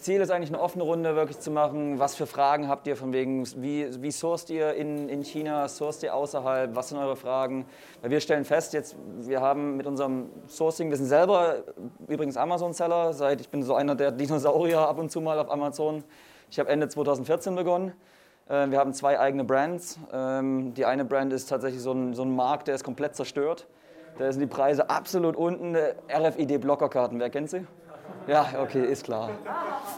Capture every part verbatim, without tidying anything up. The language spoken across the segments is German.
Ziel ist eigentlich eine offene Runde wirklich zu machen. Was für Fragen habt ihr von wegen, wie, wie sourced ihr in, in China, sourced ihr außerhalb, was sind eure Fragen? Weil wir stellen fest, jetzt, wir haben mit unserem Sourcing, wir sind selber übrigens Amazon-Seller, seit ich bin so einer der Dinosaurier ab und zu mal auf Amazon. Ich habe Ende zwanzig vierzehn begonnen. Wir haben zwei eigene Brands. Die eine Brand ist tatsächlich so ein, so ein Markt, der ist komplett zerstört. Da sind die Preise absolut unten. R F I D-Blockerkarten, wer kennt sie? Ja, okay, ist klar.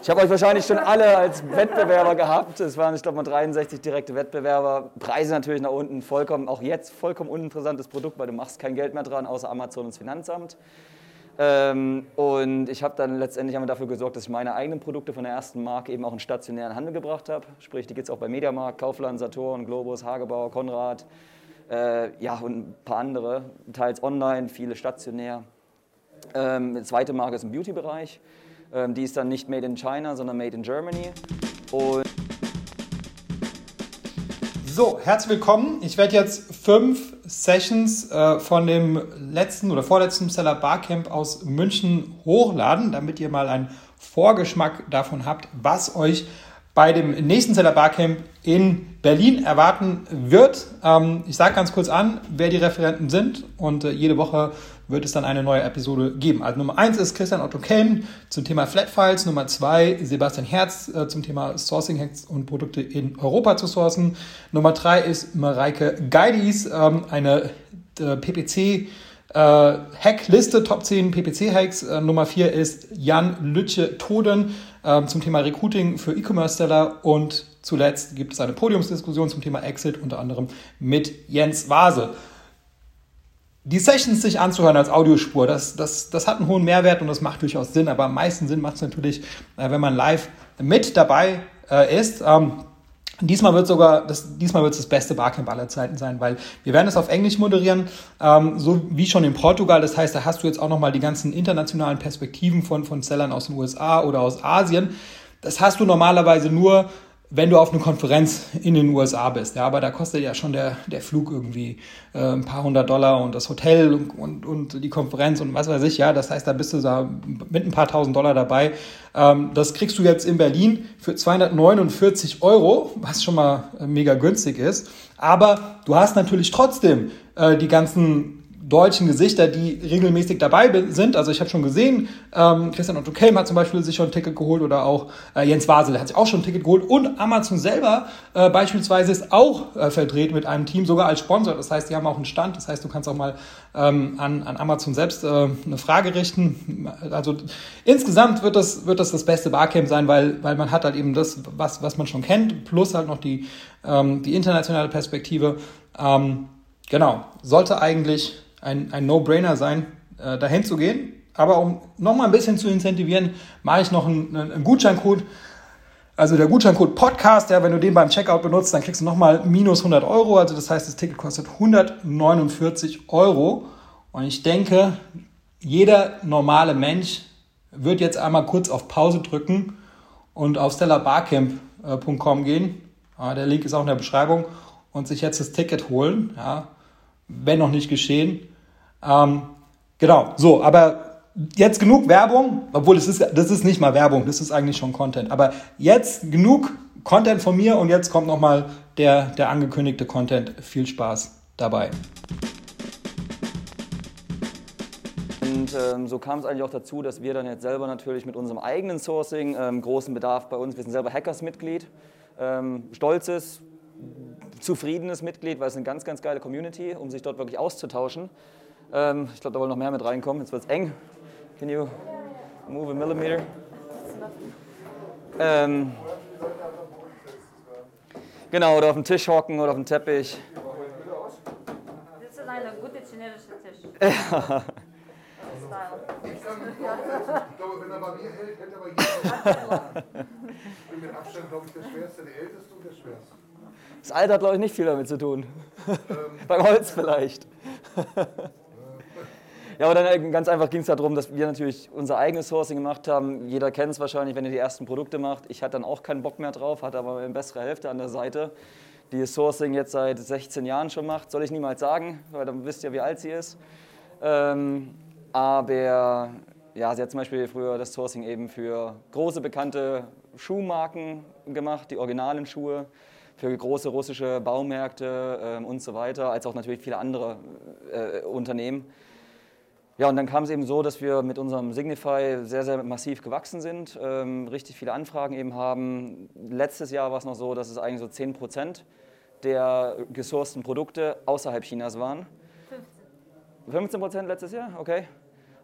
Ich habe euch wahrscheinlich schon alle als Wettbewerber gehabt. Es waren, ich glaube, mal dreiundsechzig direkte Wettbewerber. Preise natürlich nach unten, vollkommen, auch jetzt vollkommen uninteressantes Produkt, weil du machst kein Geld mehr dran, außer Amazon und das Finanzamt. Ähm, und ich habe dann letztendlich haben wir dafür gesorgt, dass ich meine eigenen Produkte von der ersten Marke eben auch in stationären Handel gebracht habe. Sprich, die gibt es auch bei Mediamarkt, Kaufland, Saturn, Globus, Hagebauer, Konrad, äh, ja und ein paar andere, teils online, viele stationär. Ähm, die zweite Marke ist im Beauty-Bereich. Ähm, die ist dann nicht made in China, sondern made in Germany. Und so, herzlich willkommen. Ich werde jetzt fünf Sessions äh, von dem letzten oder vorletzten Seller Barcamp aus München hochladen, damit ihr mal einen Vorgeschmack davon habt, was euch bei dem nächsten Seller Barcamp in Berlin erwarten wird. Ähm, ich sage ganz kurz an, wer die Referenten sind, und äh, jede Woche wird es dann eine neue Episode geben. Also Nummer eins ist Christian Otto Kellen zum Thema Flat Files, Nummer zwei Sebastian Herz äh, zum Thema Sourcing Hacks und Produkte in Europa zu sourcen. Nummer drei ist Mareike Geidis, ähm, eine äh, P P C äh, Hackliste, Top zehn P P C Hacks. Äh, Nummer vier ist Jan Lütje-Toden äh, zum Thema Recruiting für E-Commerce Seller, und zuletzt gibt es eine Podiumsdiskussion zum Thema Exit, unter anderem mit Jens Wasel. Die Sessions sich anzuhören als Audiospur, das, das, das hat einen hohen Mehrwert und das macht durchaus Sinn, aber am meisten Sinn macht es natürlich, äh, wenn man live mit dabei äh, ist. Ähm, diesmal wird sogar das, diesmal wird es das beste Barcamp aller Zeiten sein, weil wir werden es auf Englisch moderieren, ähm, so wie schon in Portugal. Das heißt, da hast du jetzt auch nochmal die ganzen internationalen Perspektiven von, von Sellern aus den U S A oder aus Asien. Das hast du normalerweise nur, wenn du auf eine Konferenz in den U S A bist, ja, aber da kostet ja schon der, der Flug irgendwie äh, ein paar hundert Dollar und das Hotel und, und, und die Konferenz und was weiß ich, ja, das heißt, da bist du da mit ein paar tausend Dollar dabei. Ähm, das kriegst du jetzt in Berlin für zweihundertneunundvierzig Euro, was schon mal äh, mega günstig ist, aber du hast natürlich trotzdem äh, die ganzen deutschen Gesichter, die regelmäßig dabei sind. Also ich habe schon gesehen, ähm, Christian Otto Kelm hat zum Beispiel sich schon ein Ticket geholt, oder auch äh, Jens Wasel hat sich auch schon ein Ticket geholt, und Amazon selber äh, beispielsweise ist auch äh, verdreht mit einem Team, sogar als Sponsor. Das heißt, die haben auch einen Stand. Das heißt, du kannst auch mal ähm, an, an Amazon selbst äh, eine Frage richten. Also insgesamt wird das, wird das das beste Barcamp sein, weil, weil man hat halt eben das, was, was man schon kennt, plus halt noch die, ähm, die internationale Perspektive. Ähm, genau, sollte eigentlich ein, ein No-Brainer sein, äh, dahin zu gehen. Aber um nochmal ein bisschen zu incentivieren, mache ich noch einen, einen Gutscheincode. Also der Gutscheincode Podcast, ja, wenn du den beim Checkout benutzt, dann kriegst du nochmal minus hundert Euro. Also das heißt, das Ticket kostet hundertneunundvierzig Euro. Und ich denke, jeder normale Mensch wird jetzt einmal kurz auf Pause drücken und auf stellar barcamp punkt com gehen. Ja, der Link ist auch in der Beschreibung. Und sich jetzt das Ticket holen, ja, wenn noch nicht geschehen. Ähm, genau, so, aber jetzt genug Werbung, obwohl das ist, das ist nicht mal Werbung, das ist eigentlich schon Content, aber jetzt genug Content von mir, und jetzt kommt nochmal der, der angekündigte Content. Viel Spaß dabei. Und ähm, so kam es eigentlich auch dazu, dass wir dann jetzt selber natürlich mit unserem eigenen Sourcing ähm, großen Bedarf bei uns, wir sind selber Hackersmitglied, ähm, stolzes, zufriedenes Mitglied, weil es eine ganz, ganz geile Community, um sich dort wirklich auszutauschen. Ähm, ich glaube, da wollen noch mehr mit reinkommen. Jetzt wird es eng. Can you move a millimeter? Ähm, genau, oder auf dem Tisch hocken oder auf dem Teppich. Das ist ein guter chinesischer Tisch. Ja. Ich glaube, wenn er mal mir hält, hält er mal jeder. Ich bin mit Abstand, glaube ich, der Schwerste, der Älteste und der Schwerste. Das Alter hat, glaube ich, nicht viel damit zu tun. Ähm. Beim Holz vielleicht. Ja, aber dann ganz einfach ging es darum, dass wir natürlich unser eigenes Sourcing gemacht haben. Jeder kennt es wahrscheinlich, wenn ihr die ersten Produkte macht. Ich hatte dann auch keinen Bock mehr drauf, hatte aber eine bessere Hälfte an der Seite, die das Sourcing jetzt seit sechzehn Jahren schon macht. Soll ich niemals sagen, weil dann wisst ihr, wie alt sie ist. Ähm, aber Ja, sie hat zum Beispiel früher das Sourcing eben für große bekannte Schuhmarken gemacht, die originalen Schuhe, für große russische Baumärkte äh, und so weiter, als auch natürlich viele andere äh, Unternehmen. Ja, und dann kam es eben so, dass wir mit unserem Signify sehr, sehr massiv gewachsen sind, ähm, richtig viele Anfragen eben haben. Letztes Jahr war es noch so, dass es eigentlich so zehn Prozent der gesourcten Produkte außerhalb Chinas waren. fünfzehn Prozent letztes Jahr? Okay.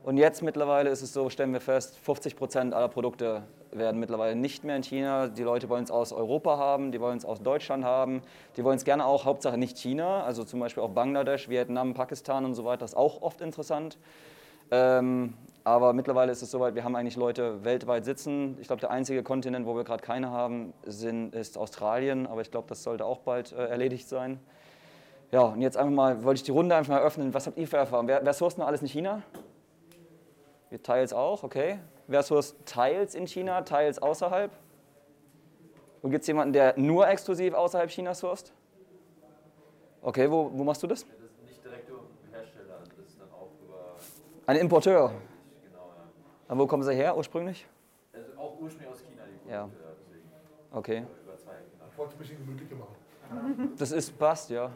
Und jetzt mittlerweile ist es so, stellen wir fest, fünfzig Prozent aller Produkte werden mittlerweile nicht mehr in China. Die Leute wollen es aus Europa haben, die wollen es aus Deutschland haben, die wollen es gerne auch, Hauptsache nicht China, also zum Beispiel auch Bangladesch, Vietnam, Pakistan und so weiter, ist auch oft interessant. Ähm, aber mittlerweile ist es soweit, wir haben eigentlich Leute weltweit sitzen. Ich glaube, der einzige Kontinent, wo wir gerade keine haben, sind, ist Australien, aber ich glaube, das sollte auch bald äh, erledigt sein. Ja, und jetzt einfach mal, wollte ich die Runde einfach mal öffnen, was habt ihr für Erfahrungen? Wer, wer sourced noch alles in China? Wir teils auch, okay. Wer sourced teils in China, teils außerhalb? Und gibt es jemanden, der nur exklusiv außerhalb Chinas sourced? Okay, wo, wo machst du das? Ja, das ist nicht direkt über den Hersteller, das ist dann auch über... Ein Importeur? Genau, ja. Und wo kommen sie her ursprünglich? Also auch ursprünglich aus China, die Produkte, ja. Deswegen. Okay. Über zwei Jahre. Ich wollte es ein bisschen gemütlich machen. Das ist, passt, ja.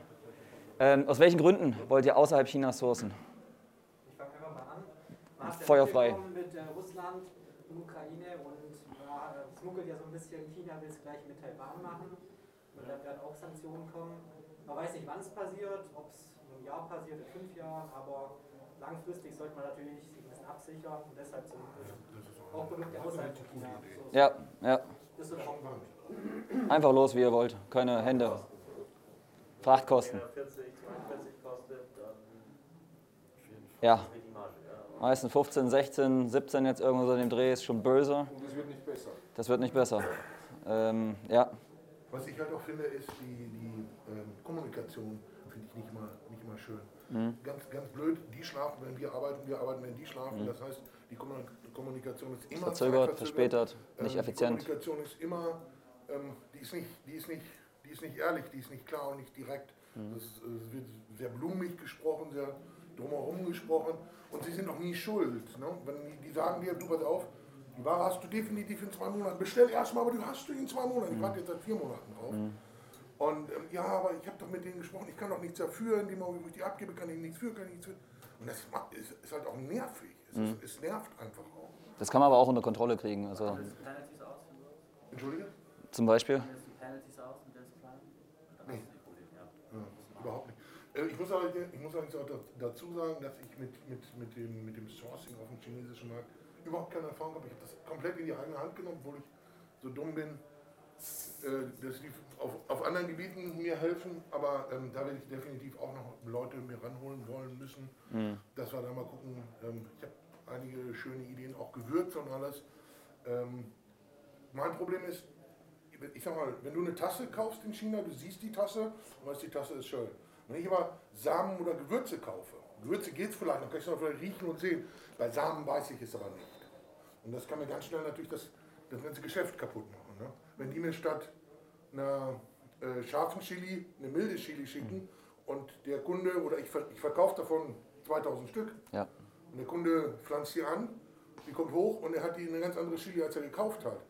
Ähm, aus welchen Gründen wollt ihr außerhalb Chinas sourcen? Feuerfrei. Mit äh, Russland und Ukraine und ja, äh, schmuggelt ja so ein bisschen, China will es gleich mit Taiwan machen und da werden auch Sanktionen kommen. Man weiß nicht, wann es passiert, ob es in einem Jahr passiert, in fünf Jahren, aber langfristig sollte man natürlich sich ein bisschen absichern und deshalb so auch Produkte außerhalb von China. So, ja, ja. Das ist auch einfach los, wie ihr wollt, keine Hände. Frachtkosten. Ja. Meistens fünfzehn, sechzehn, siebzehn jetzt irgendwo so in dem Dreh ist schon böse. Und das wird nicht besser. Das wird nicht besser. Ähm, ja. Was ich halt auch finde, ist die, die ähm, Kommunikation, finde ich nicht mal, nicht mal schön. Mhm. Ganz, ganz blöd, die schlafen, wenn wir arbeiten, wir arbeiten, wenn die schlafen. Mhm. Das heißt, die Kommunikation ist immer verzögert, verspätert, nicht ähm, effizient. Die Kommunikation ist immer, ähm, die, ist nicht, die, ist nicht, die ist nicht ehrlich, die ist nicht klar und nicht direkt. Mhm. Das, das wird sehr blumig gesprochen, sehr drumherum gesprochen. Und sie sind noch nie schuld. Ne? Wenn die, die sagen dir, du pass auf, die Ware hast du definitiv in zwei Monaten. Bestell erstmal, aber die hast du in zwei Monaten. Ich warte jetzt seit vier Monaten drauf. Mhm. Und ähm, ja, aber ich habe doch mit denen gesprochen, ich kann doch nichts dafür, indem ich die abgebe, kann ich nichts für, kann ich nichts für. Und das ist, ist halt auch nervig. Es, mhm. ist, es nervt einfach auch. Das kann man aber auch unter Kontrolle kriegen. Also also Penalties aus? Entschuldige? Zum Beispiel? Penalties aus mit dem Plan? Nee. Ja, überhaupt nicht. Ich muss allerdings auch dazu sagen, dass ich mit, mit, mit, dem, mit dem Sourcing auf dem chinesischen Markt überhaupt keine Erfahrung habe. Ich habe das komplett in die eigene Hand genommen, obwohl ich so dumm bin, dass die auf, auf anderen Gebieten mir helfen. Aber ähm, da werde ich definitiv auch noch Leute mir ranholen wollen müssen, mhm. dass wir da mal gucken. Ähm, ich habe einige schöne Ideen, auch gewürzt und alles. Ähm, mein Problem ist, ich sag mal, wenn du eine Tasse kaufst in China, du siehst die Tasse und weißt, die Tasse ist schön. Wenn ich aber Samen oder Gewürze kaufe, Gewürze geht es vielleicht, dann kann ich es noch vielleicht riechen und sehen. Bei Samen weiß ich es aber nicht. Und das kann mir ganz schnell natürlich das, das ganze Geschäft kaputt machen. Ne? Wenn die mir statt einer äh, scharfen Chili eine milde Chili schicken und der Kunde, oder ich, ich verkaufe davon zweitausend Stück, ja. und der Kunde pflanzt die an, die kommt hoch und er hat die eine ganz andere Chili, als er gekauft hat,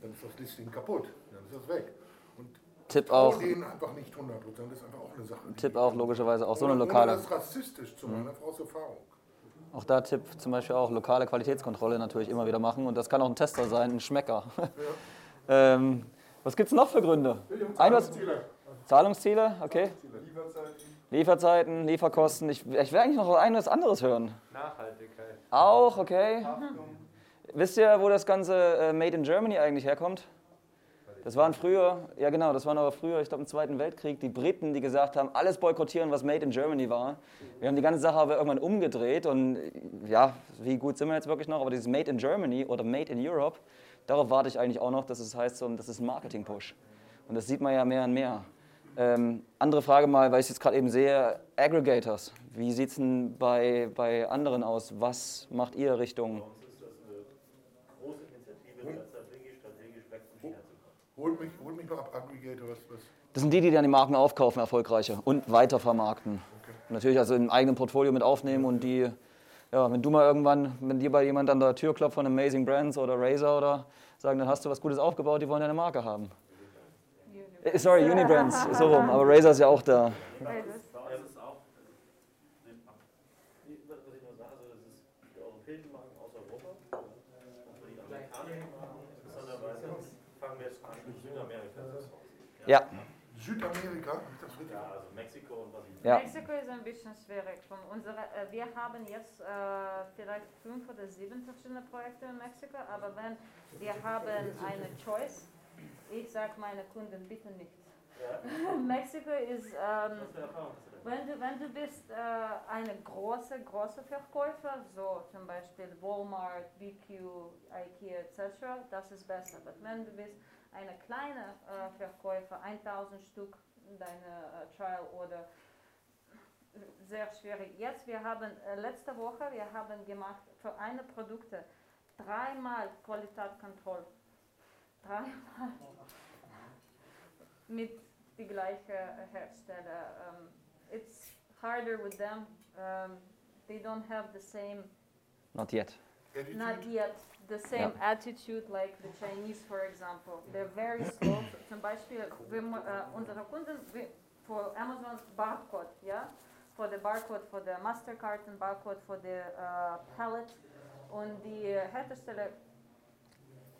dann ist das Listing kapuut, dann ist das weg. Und Tipp auch, einfach nicht hundert Prozent, das ist einfach auch eine Sache. Tipp auch logischerweise auch so eine lokale. Das ist rassistisch zu meiner Frau's Erfahrung. Auch da Tipp zum Beispiel auch lokale Qualitätskontrolle natürlich immer wieder machen und das kann auch ein Tester sein, ein Schmecker. Ja. ähm, was gibt's noch für Gründe? Zahlungsziele. Zahlungsziele, okay. Lieferzeiten. Lieferzeiten, Lieferkosten. Ich, ich will eigentlich noch ein oder anderes hören. Nachhaltigkeit. Auch, okay. Haftung. Wisst ihr, wo das ganze Made in Germany eigentlich herkommt? Das waren früher, ja genau, das waren aber früher, ich glaube im Zweiten Weltkrieg, die Briten, die gesagt haben, alles boykottieren, was Made in Germany war. Wir haben die ganze Sache aber irgendwann umgedreht und ja, wie gut sind wir jetzt wirklich noch, aber dieses Made in Germany oder Made in Europe, darauf warte ich eigentlich auch noch, dass es heißt, das ist ein Marketing-Push. Und das sieht man ja mehr und mehr. Ähm, andere Frage mal, weil ich es jetzt gerade eben sehe, Aggregators, wie sieht es denn bei, bei anderen aus? Was macht ihr Richtung? Hol mich, hol mich mal ab, Aggregator, was, was? Das sind die, die dann die Marken aufkaufen, erfolgreiche, und weitervermarkten. Okay. Natürlich also im eigenen Portfolio mit aufnehmen und die ja, wenn du mal irgendwann, wenn dir bei jemand an der Tür klopft von Amazing Brands oder Razor oder sagen, dann hast du was Gutes aufgebaut, die wollen deine Marke haben. Unibrands. Äh, sorry, Unibrands, so rum, aber Razor ist ja auch da. Ja. Südamerika? Ja, also Mexiko und Brasilien. Ja. Mexiko ist ein bisschen schwierig. Von unserer, wir haben jetzt äh, vielleicht fünf oder sieben verschiedene Projekte in Mexiko, aber wenn wir haben eine Choice, ich sage meine Kunden bitte nicht. Ja. Mexiko ist, ähm, wenn du, wenn du bist äh, eine große, große Verkäufer, so zum Beispiel Walmart, B Q, IKEA et cetera, das ist besser. Aber wenn du bist eine kleine äh, Verkäufer, tausend Stück, deine äh, Trial Order, sehr schwierig. Jetzt, wir haben äh, letzte Woche, wir haben gemacht für eine Produkte dreimal Qualitätskontrolle, dreimal mit die gleiche Hersteller. Um, it's harder with them. Um, they don't have the same. Not yet. Attitude. Not yet the same yeah. attitude like the Chinese, for example. They're very slow. Zum Beispiel wir, uh, unsere Kunden wir, for Amazon Barcode, yeah, for the Barcode, for the Mastercard and Barcode, for the uh, Pallet, und die Hersteller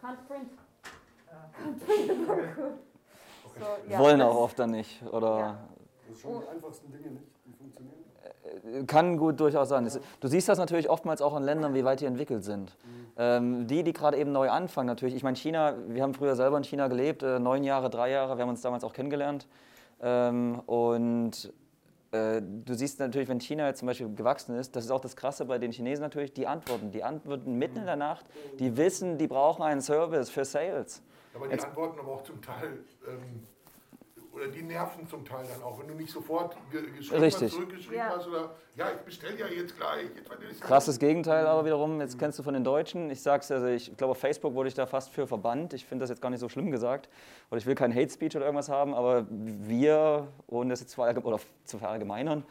can't print, can't print the Barcode. So, ja, wollen auch oft dann nicht. Oder ja. Das sind schon die einfachsten Dinge, nicht? Die funktionieren. Kann gut durchaus sein. Ja. Du siehst das natürlich oftmals auch in Ländern, wie weit die entwickelt sind. Mhm. Ähm, die, die gerade eben neu anfangen, natürlich. Ich meine, China, wir haben früher selber in China gelebt, äh, neun Jahre, drei Jahre, wir haben uns damals auch kennengelernt. Ähm, und äh, du siehst natürlich, wenn China jetzt zum Beispiel gewachsen ist, das ist auch das Krasse bei den Chinesen natürlich, die antworten. Die antworten mitten in der Nacht, die wissen, die brauchen einen Service für Sales. Aber die antworten aber auch zum Teil, ähm, oder die nerven zum Teil dann auch, wenn du nicht sofort ge- geschrieben hast, zurückgeschrieben ja. hast oder, ja, ich bestelle ja jetzt gleich. Jetzt Krasses Gegenteil aber wiederum, jetzt mhm. kennst du von den Deutschen, ich sag's, also ich glaube auf Facebook wurde ich da fast für verbannt, ich finde das jetzt gar nicht so schlimm gesagt, oder ich will kein Hate Speech oder irgendwas haben, aber wir, ohne das jetzt zu, verallgeme- oder zu verallgemeinern,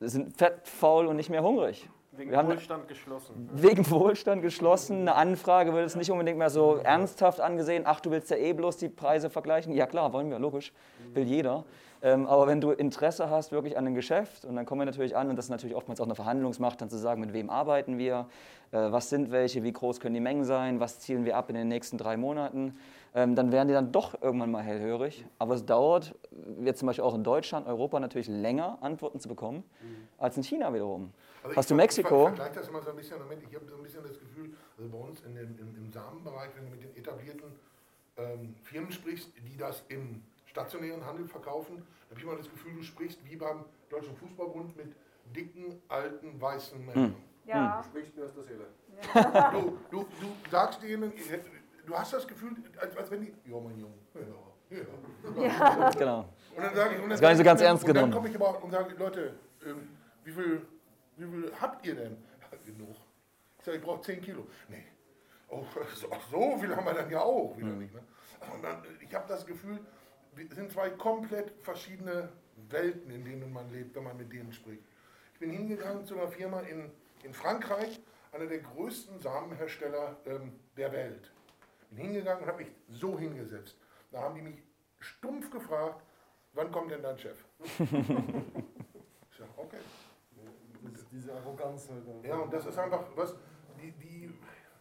sind fett, faul und nicht mehr hungrig. Wegen wir Wohlstand haben, geschlossen. Wegen Wohlstand geschlossen. Eine Anfrage wird es nicht unbedingt mehr so ernsthaft angesehen. Ach, du willst ja eh bloß die Preise vergleichen? Ja klar, wollen wir, logisch. Will jeder. Ähm, aber wenn du Interesse hast wirklich an einem Geschäft, und dann kommen wir natürlich an, und das ist natürlich oftmals auch eine Verhandlungsmacht, dann zu sagen, mit wem arbeiten wir, äh, was sind welche, wie groß können die Mengen sein, was zielen wir ab in den nächsten drei Monaten, ähm, dann werden die dann doch irgendwann mal hellhörig. Aber es dauert, jetzt zum Beispiel auch in Deutschland, Europa natürlich länger, Antworten zu bekommen, mhm. als in China wiederum. Also hast du Mexiko? Ich vergleiche das immer so ein bisschen, Moment, ich habe so ein bisschen das Gefühl, also bei uns in dem, im, im Samenbereich, wenn du mit den etablierten ähm, Firmen sprichst, die das im stationären Handel verkaufen, habe ich immer das Gefühl, du sprichst wie beim Deutschen Fußballbund mit dicken, alten, weißen Männern. Ja. Du sprichst mir aus der Seele. Ja. Du, du, du sagst denen, du hast das Gefühl, als, als wenn die, ja mein Junge, ja, ja. ja. Genau. Und dann sage ich, und das ist gar nicht so ganz ernst genommen. Und dann komme ich aber und sage, Leute, ähm, wie viel, wie viel habt ihr denn? Ja, genug. Ich sage, ich brauche zehn Kilo. Nee. Oh, so viel haben wir dann ja auch wieder mhm. nicht. Ne? Und dann, ich habe das Gefühl, es sind zwei komplett verschiedene Welten, in denen man lebt, wenn man mit denen spricht. Ich bin hingegangen zu einer Firma in, in Frankreich, einer der größten Samenhersteller ähm, der Welt. Bin hingegangen und habe mich so hingesetzt. Da haben die mich stumpf gefragt, wann kommt denn dein Chef? Ich sage, okay. Das ist diese Arroganz halt. Ja, und das ist einfach, was die... die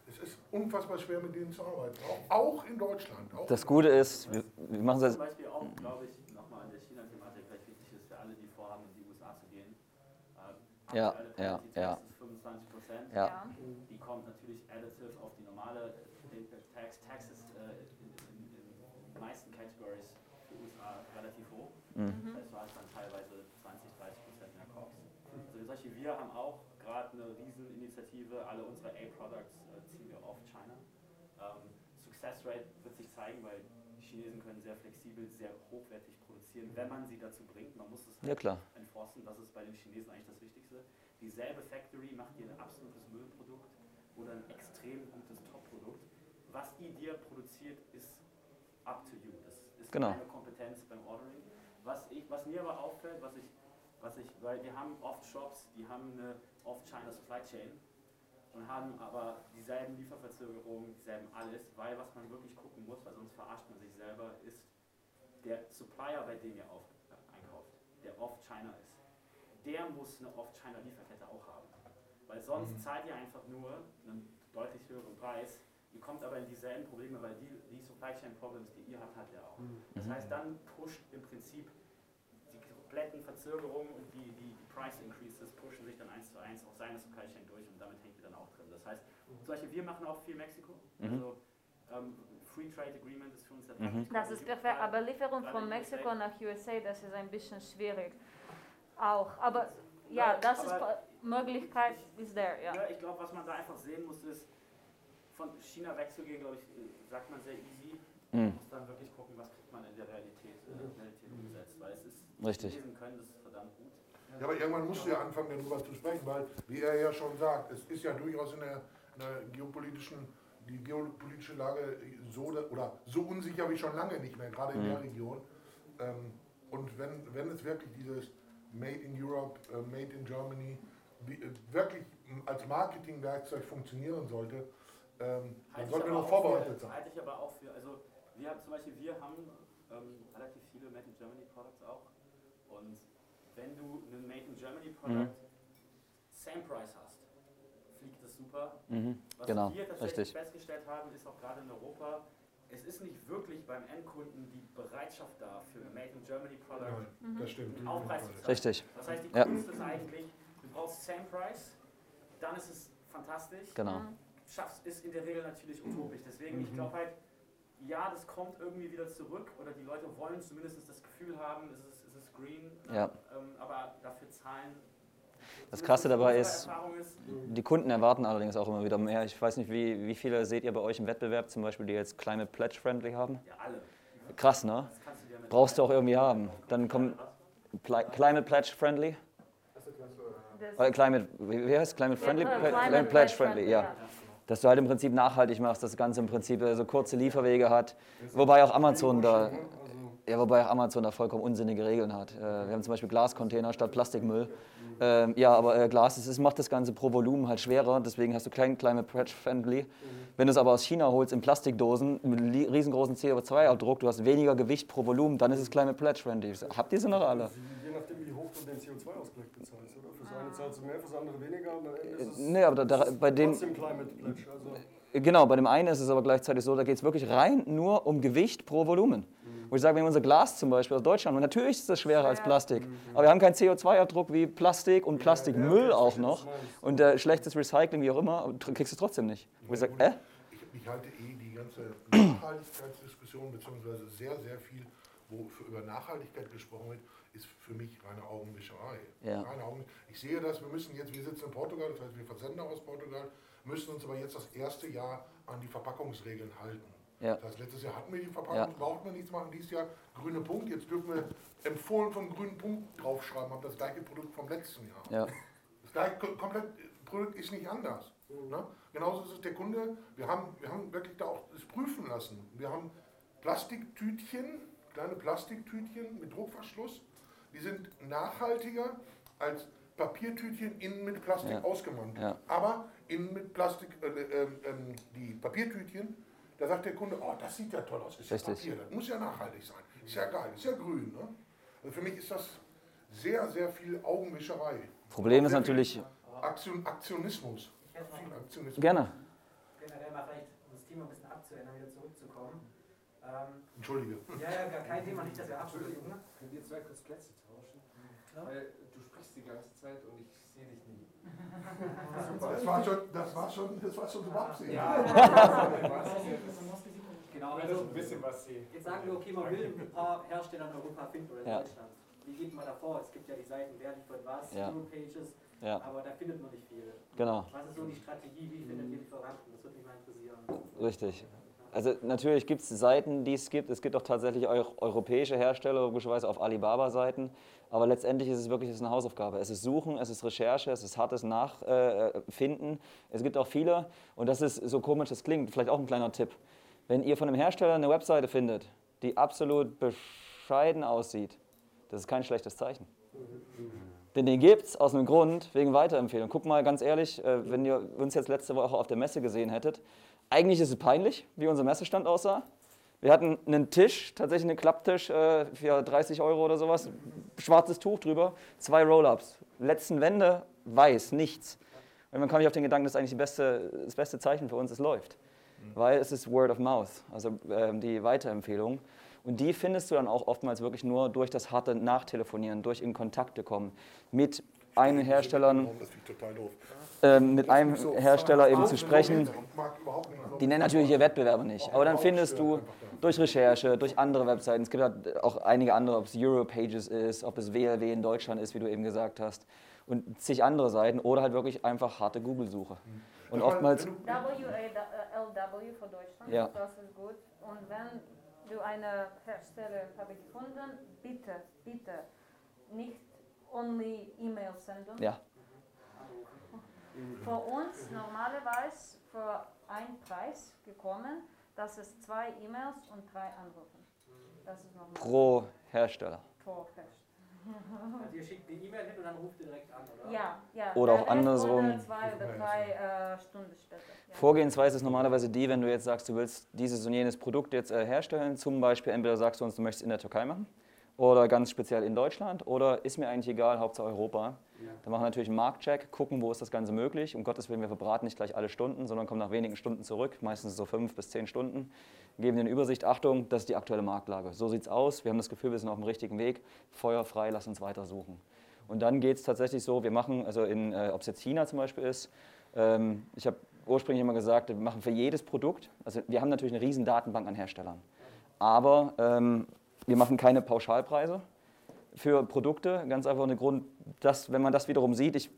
es ist unfassbar schwer, mit denen zu arbeiten, auch, auch in Deutschland. Auch das Gute ist, wir, wir machen das... Zum Beispiel auch, glaube ich, nochmal an der China-Thematik, vielleicht wichtig ist für alle, die vorhaben, in die U S A zu gehen. Äh, ja, ja, ja. fünfundzwanzig Prozent, ja. Die kommt natürlich additive auf die normale Tax. Tax ist äh, in, in, in den meisten Categories für die U S A relativ hoch. Mhm. Das heißt, du hast dann teilweise zwanzig, dreißig Prozent mehr Cost. Also solche, wir haben auch gerade eine Rieseninitiative, alle unsere A-Products ziehen wir auf China. Ähm, Success Rate wird sich zeigen, weil die Chinesen können sehr flexibel, sehr hochwertig produzieren, wenn man sie dazu bringt. Man muss es halt ja, enforcen, das ist bei den Chinesen eigentlich das Wichtigste. Dieselbe Factory macht ihr ein absolutes Müllprodukt oder ein extrem gutes Top-Produkt. Was ihr dir produziert, ist up to you. Das ist genau. Keine Kompetenz beim Ordering. Was, ich, was mir aber auffällt, was ich was ich, weil wir haben oft Shops, die haben eine Off-China Supply Chain und haben aber dieselben Lieferverzögerungen, dieselben alles, weil was man wirklich gucken muss, weil sonst verarscht man sich selber, ist der Supplier, bei dem ihr auf, äh, einkauft, der Off-China ist. Der muss eine Off-China-Lieferkette auch haben, weil sonst mhm. zahlt ihr einfach nur einen deutlich höheren Preis. Ihr kommt aber in dieselben Probleme, weil die, die Supply Chain Problems, die ihr habt, hat er auch. Mhm. Das heißt, dann pusht im Prinzip die kompletten Verzögerungen und die, die, die Price Increases pushen sich dann eins zu eins auf seine Supply Chain durch und damit hängt ihr dann auch drin. Das heißt, solche, wir machen auch viel Mexiko. Mhm. Also, Um, Free Trade Agreement ist für uns das mhm. Das ist perfekt, aber Lieferung von Mexiko nach U S A, das ist ein bisschen schwierig. Auch, aber ja, ja das aber ist Möglichkeit ist there, ja. ja ich glaube, was man da einfach sehen muss, ist, von China wegzugehen, glaube ich, sagt man sehr easy. Man mhm. muss dann wirklich gucken, was kriegt man in der Realität, in der Realität umgesetzt, weil es ist, Richtig. lesen können, das ist verdammt gut. Ja, aber irgendwann musst du ja anfangen, darüber zu sprechen, weil, wie er ja schon sagt, es ist ja durchaus in der, in der geopolitischen die geopolitische Lage so oder so unsicher wie schon lange nicht mehr, gerade in der Region. Und wenn, wenn es wirklich dieses Made in Europe, Made in Germany wirklich als Marketingwerkzeug funktionieren sollte, dann sollten wir noch vorbereitet sein. Halte ich aber auch für, also wir haben zum Beispiel, wir haben ähm, relativ viele Made in Germany Products auch. Und wenn du einen Made in Germany Product same price hast, fliegt das super. Mhm, was genau, wir tatsächlich richtig. festgestellt haben, ist auch gerade in Europa, es ist nicht wirklich beim Endkunden die Bereitschaft da für ein Made in Germany Product mhm. das stimmt. mit Aufpreis zu zahlen. Richtig. Das heißt, die ja. Kunst ist eigentlich, du brauchst same price, dann ist es fantastisch. Genau. Schaffst ist in der Regel natürlich utopisch. Deswegen, mhm. ich glaube halt, ja, das kommt irgendwie wieder zurück oder die Leute wollen zumindest das Gefühl haben, es ist, es ist green, ja. ähm, aber dafür zahlen. Das Krasse dabei ist, die Kunden erwarten allerdings auch immer wieder mehr. Ich weiß nicht, wie, wie viele seht ihr bei euch im Wettbewerb zum Beispiel, die jetzt Climate Pledge Friendly haben? Ja, alle. Krass, ne? Brauchst du auch irgendwie haben. Dann kommt Pl- Climate Pledge Friendly. Oder Climate, wie heißt es? Climate Friendly? Climate Pledge Friendly, ja. Dass du halt im Prinzip nachhaltig machst, das Ganze im Prinzip so also kurze Lieferwege hat. Wobei auch Amazon da... Ja, wobei Amazon da vollkommen unsinnige Regeln hat. Äh, wir haben zum Beispiel Glascontainer statt Plastikmüll. Ähm, ja, aber äh, Glas ist, macht das Ganze pro Volumen halt schwerer, deswegen hast du klein, kleine Pledge-Friendly. Mhm. Wenn du es aber aus China holst in Plastikdosen mit li- riesengroßen C O zwei Abdruck, du hast weniger Gewicht pro Volumen, dann ist es kleine Pledge-Friendly. Habt ihr sie noch alle? Je nachdem, wie hoch du den C O zwei Ausgleich bezahlst, oder? Für das eine zahlst du mehr, für das andere weniger, und am Ende ist es nee, aber da, da, bei dem, trotzdem Climate Pledge. Also genau, bei dem einen ist es aber gleichzeitig so, da geht es wirklich rein nur um Gewicht pro Volumen. Mhm. Wo ich sage, wir haben unser Glas zum Beispiel aus Deutschland, und natürlich ist das schwerer ja. als Plastik, mhm. aber wir haben keinen C O zwei Abdruck wie Plastik und Plastikmüll ja, ja, auch noch und äh, schlechtes Recycling, wie auch immer, und kriegst du es trotzdem nicht. Wo ja, ich, sag, äh? ich, ich halte eh die ganze Nachhaltigkeitsdiskussion, beziehungsweise sehr, sehr viel, wo für, über Nachhaltigkeit gesprochen wird, ist für mich reine Augenwischerei. Ja. Reine Augen, ich sehe das, wir müssen jetzt, wir sitzen in Portugal, das heißt, wir versenden aus Portugal, müssen uns aber jetzt das erste Jahr an die Verpackungsregeln halten. Ja. Das heißt, letztes Jahr hatten wir die Verpackung, ja. brauchten wir nichts machen, dieses Jahr grüne Punkt, jetzt dürfen wir empfohlen vom grünen Punkt draufschreiben, haben das gleiche Produkt vom letzten Jahr. Ja. Das gleiche komplett Produkt ist nicht anders. Ne? Genauso ist es der Kunde, wir haben, wir haben wirklich da auch das prüfen lassen. Wir haben Plastiktütchen, kleine Plastiktütchen mit Druckverschluss, die sind nachhaltiger als Papiertütchen innen mit Plastik ja. ausgemalt. Ja. Aber innen mit Plastik, äh, äh, äh, die Papiertütchen, da sagt der Kunde, oh, das sieht ja toll aus, ist ja Papier, das muss ja nachhaltig sein, ist ja geil, ist ja grün. Ne? Also für mich ist das sehr, sehr viel Augenwischerei. Problem ist natürlich... Aktion, Aktionismus. Viel Aktionismus. Gerne. Generell mal vielleicht, um das Thema ein bisschen abzuändern, wieder zurückzukommen. Ähm, Entschuldige. Ja, ja, gar kein Thema, nicht, dass wir abschuldigen. Könnt ihr zwei kurz Plätze tauschen? Weil du sprichst die ganze Zeit und ich sehe dich nie. Das war schon, das war schon, das war schon so absehen. Ja, genau. Also ein bisschen was sehen. Jetzt sagen wir, okay, man will ein paar Hersteller in Europa finden oder in ja. Deutschland. Wie geht man da vor? Es gibt ja die Seiten, wer liefert was, ja. Europages, ja. aber da findet man nicht viel. Genau. Was ist so die Strategie, wie findet ihr Lieferanten? Das würde mich mal interessieren. Richtig. Also natürlich gibt es Seiten, die es gibt. Es gibt auch tatsächlich auch europäische Hersteller, logischerweise auf Alibaba-Seiten. Aber letztendlich ist es wirklich ist eine Hausaufgabe. Es ist Suchen, es ist Recherche, es ist hartes Nachfinden. Es gibt auch viele, und das ist so komisch, das klingt, vielleicht auch ein kleiner Tipp. Wenn ihr von einem Hersteller eine Webseite findet, die absolut bescheiden aussieht, das ist kein schlechtes Zeichen. Denn den gibt es aus einem Grund, wegen Weiterempfehlung. Guck mal, ganz ehrlich, wenn ihr uns jetzt letzte Woche auf der Messe gesehen hättet, eigentlich ist es peinlich, wie unser Messestand aussah. Wir hatten einen Tisch, tatsächlich einen Klapptisch für dreißig Euro oder sowas, schwarzes Tuch drüber, zwei Roll-Ups, letzten Wände, weiß, nichts. Und man kam nicht auf den Gedanken, das ist eigentlich die beste, das beste Zeichen für uns, es läuft. Weil es ist Word of Mouth, also ähm, die Weiterempfehlung. Und die findest du dann auch oftmals wirklich nur durch das harte Nachtelefonieren, durch in Kontakte kommen mit einem Hersteller, ähm, mit einem Hersteller eben zu sprechen. Die nennen natürlich ihre Wettbewerber nicht, aber dann findest du durch Recherche, durch andere Webseiten, es gibt halt auch einige andere, ob es Europages ist, ob es W L W in Deutschland ist, wie du eben gesagt hast, und zig andere Seiten oder halt wirklich einfach harte Google-Suche. Und oftmals... W L W für Deutschland, ja. Das ist gut. Und wenn du eine Hersteller habe gefunden, bitte, bitte, nicht only E-Mail senden. Ja. Für uns normalerweise für einen Preis gekommen, das ist zwei E-Mails und drei Anrufe. Das ist normal. Pro Hersteller. Pro Hersteller. Also ihr schickt eine E-Mail hin und dann ruft ihr direkt an, oder? Ja, ja. Oder auch andersrum. Oder zwei oder drei äh, Stunden später. Ja. Vorgehensweise ist normalerweise die, wenn du jetzt sagst, du willst dieses und jenes Produkt jetzt äh, herstellen, zum Beispiel entweder sagst du uns, du möchtest es in der Türkei machen oder ganz speziell in Deutschland oder ist mir eigentlich egal, Hauptsache Europa. Ja. Dann machen wir natürlich einen Marktcheck, gucken, wo ist das Ganze möglich. Um Gottes Willen, wir verbraten nicht gleich alle Stunden, sondern kommen nach wenigen Stunden zurück, meistens so fünf bis zehn Stunden. Geben den Übersicht, Achtung, das ist die aktuelle Marktlage. So sieht's aus, wir haben das Gefühl, wir sind auf dem richtigen Weg, feuerfrei, lass uns weiter suchen. Und dann geht es tatsächlich so, wir machen, also in, äh, ob es jetzt China zum Beispiel ist, ähm, ich habe ursprünglich immer gesagt, wir machen für jedes Produkt, also wir haben natürlich eine riesen Datenbank an Herstellern, aber ähm, wir machen keine Pauschalpreise für Produkte, ganz einfach ohne Grund, dass, wenn man das wiederum sieht, ich,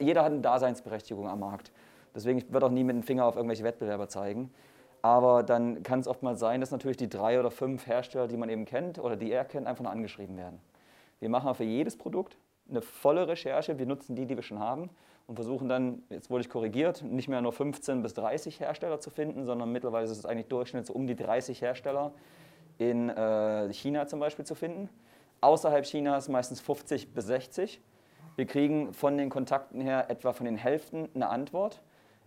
jeder hat eine Daseinsberechtigung am Markt. Deswegen wird auch nie mit dem Finger auf irgendwelche Wettbewerber zeigen. Aber dann kann es oftmals sein, dass natürlich die drei oder fünf Hersteller, die man eben kennt oder die er kennt, einfach nur angeschrieben werden. Wir machen für jedes Produkt eine volle Recherche, wir nutzen die, die wir schon haben und versuchen dann, jetzt wurde ich korrigiert, nicht mehr nur fünfzehn bis dreißig Hersteller zu finden, sondern mittlerweile ist es eigentlich Durchschnitt so um die dreißig Hersteller in äh, China zum Beispiel zu finden. Außerhalb Chinas meistens fünfzig bis sechzig. Wir kriegen von den Kontakten her etwa von den Hälften eine Antwort.